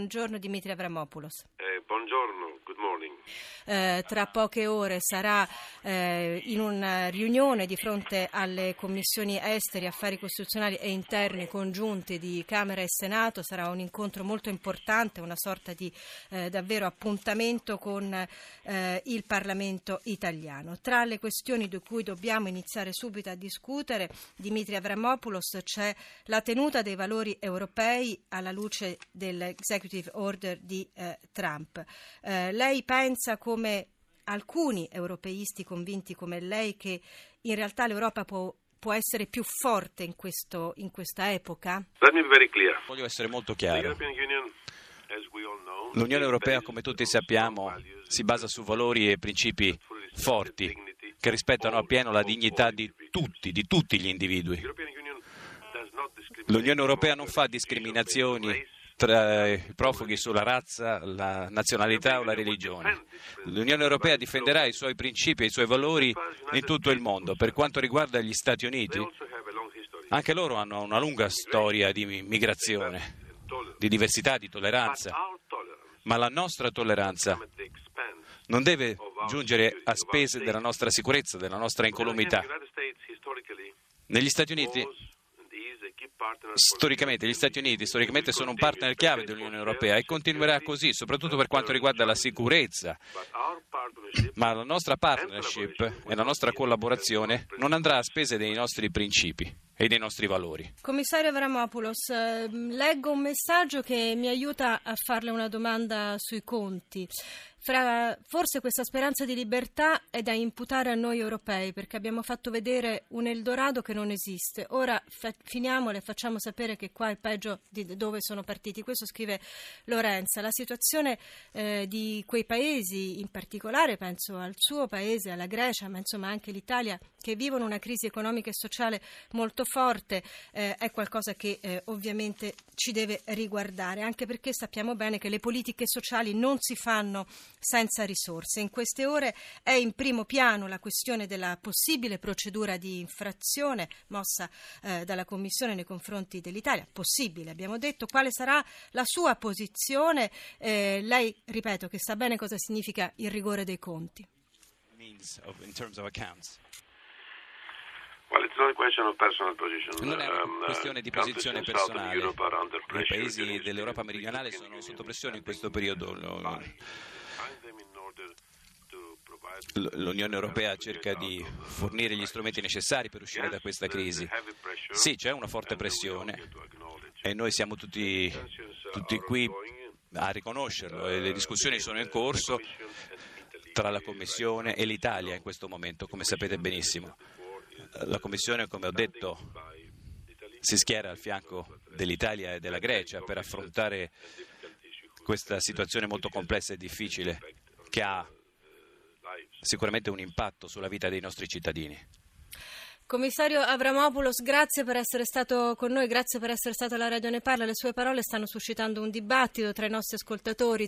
Buongiorno Dimitri Avramopoulos. Buongiorno, good morning. Tra poche ore sarà in una riunione di fronte alle commissioni esteri, affari costituzionali e interni congiunte di Camera e Senato. Sarà un incontro molto importante, una sorta di davvero appuntamento con il Parlamento italiano. Tra le questioni di cui dobbiamo iniziare subito a discutere, Dimitri Avramopoulos, c'è la tenuta dei valori europei alla luce dell'executive order di Trump. Lei pensa, come alcuni europeisti convinti come lei, che in realtà l'Europa può essere più forte in questa epoca? Voglio essere molto chiaro. L'Unione Europea, come tutti sappiamo, si basa su valori e principi forti che rispettano appieno la dignità di tutti gli individui. L'Unione Europea non fa discriminazioni tra i profughi sulla razza, la nazionalità o la religione. L'Unione Europea difenderà i suoi principi e i suoi valori in tutto il mondo. Per quanto riguarda gli Stati Uniti, anche loro hanno una lunga storia di migrazione, di diversità, di tolleranza, ma la nostra tolleranza non deve giungere a spese della nostra sicurezza, della nostra incolumità. Negli Stati Uniti Storicamente sono un partner chiave dell'Unione Europea e continuerà così, soprattutto per quanto riguarda la sicurezza. Ma la nostra partnership e la nostra collaborazione non andrà a spese dei nostri principi e dei nostri valori. Commissario Avramopoulos, leggo un messaggio che mi aiuta a farle una domanda sui conti. Forse questa speranza di libertà è da imputare a noi europei, perché abbiamo fatto vedere un Eldorado che non esiste. Ora finiamole e facciamo sapere che qua è peggio di dove sono partiti. Questo scrive Lorenza. La situazione di quei paesi, in particolare penso al suo paese, alla Grecia, ma insomma anche l'Italia, che vivono una crisi economica e sociale molto forte, è qualcosa che ovviamente ci deve riguardare, anche perché sappiamo bene che le politiche sociali non si fanno senza risorse. In queste ore è in primo piano la questione della possibile procedura di infrazione mossa dalla Commissione nei confronti dell'Italia. Possibile, abbiamo detto. Quale sarà la sua posizione? Lei, ripeto, che sa bene cosa significa il rigore dei conti. Non è una questione di posizione personale. I paesi dell'Europa meridionale sono sotto pressione in questo periodo. L'Unione Europea cerca di fornire gli strumenti necessari per uscire da questa crisi. Sì, c'è una forte pressione e noi siamo tutti qui a riconoscerlo, e le discussioni sono in corso tra la Commissione e l'Italia in questo momento, come sapete benissimo. La Commissione, come ho detto, si schiera al fianco dell'Italia e della Grecia per affrontare questa situazione molto complessa e difficile, che ha sicuramente un impatto sulla vita dei nostri cittadini. Commissario Avramopoulos, grazie per essere stato con noi, grazie per essere stato alla Radio Ne Parla. Le sue parole stanno suscitando un dibattito tra i nostri ascoltatori.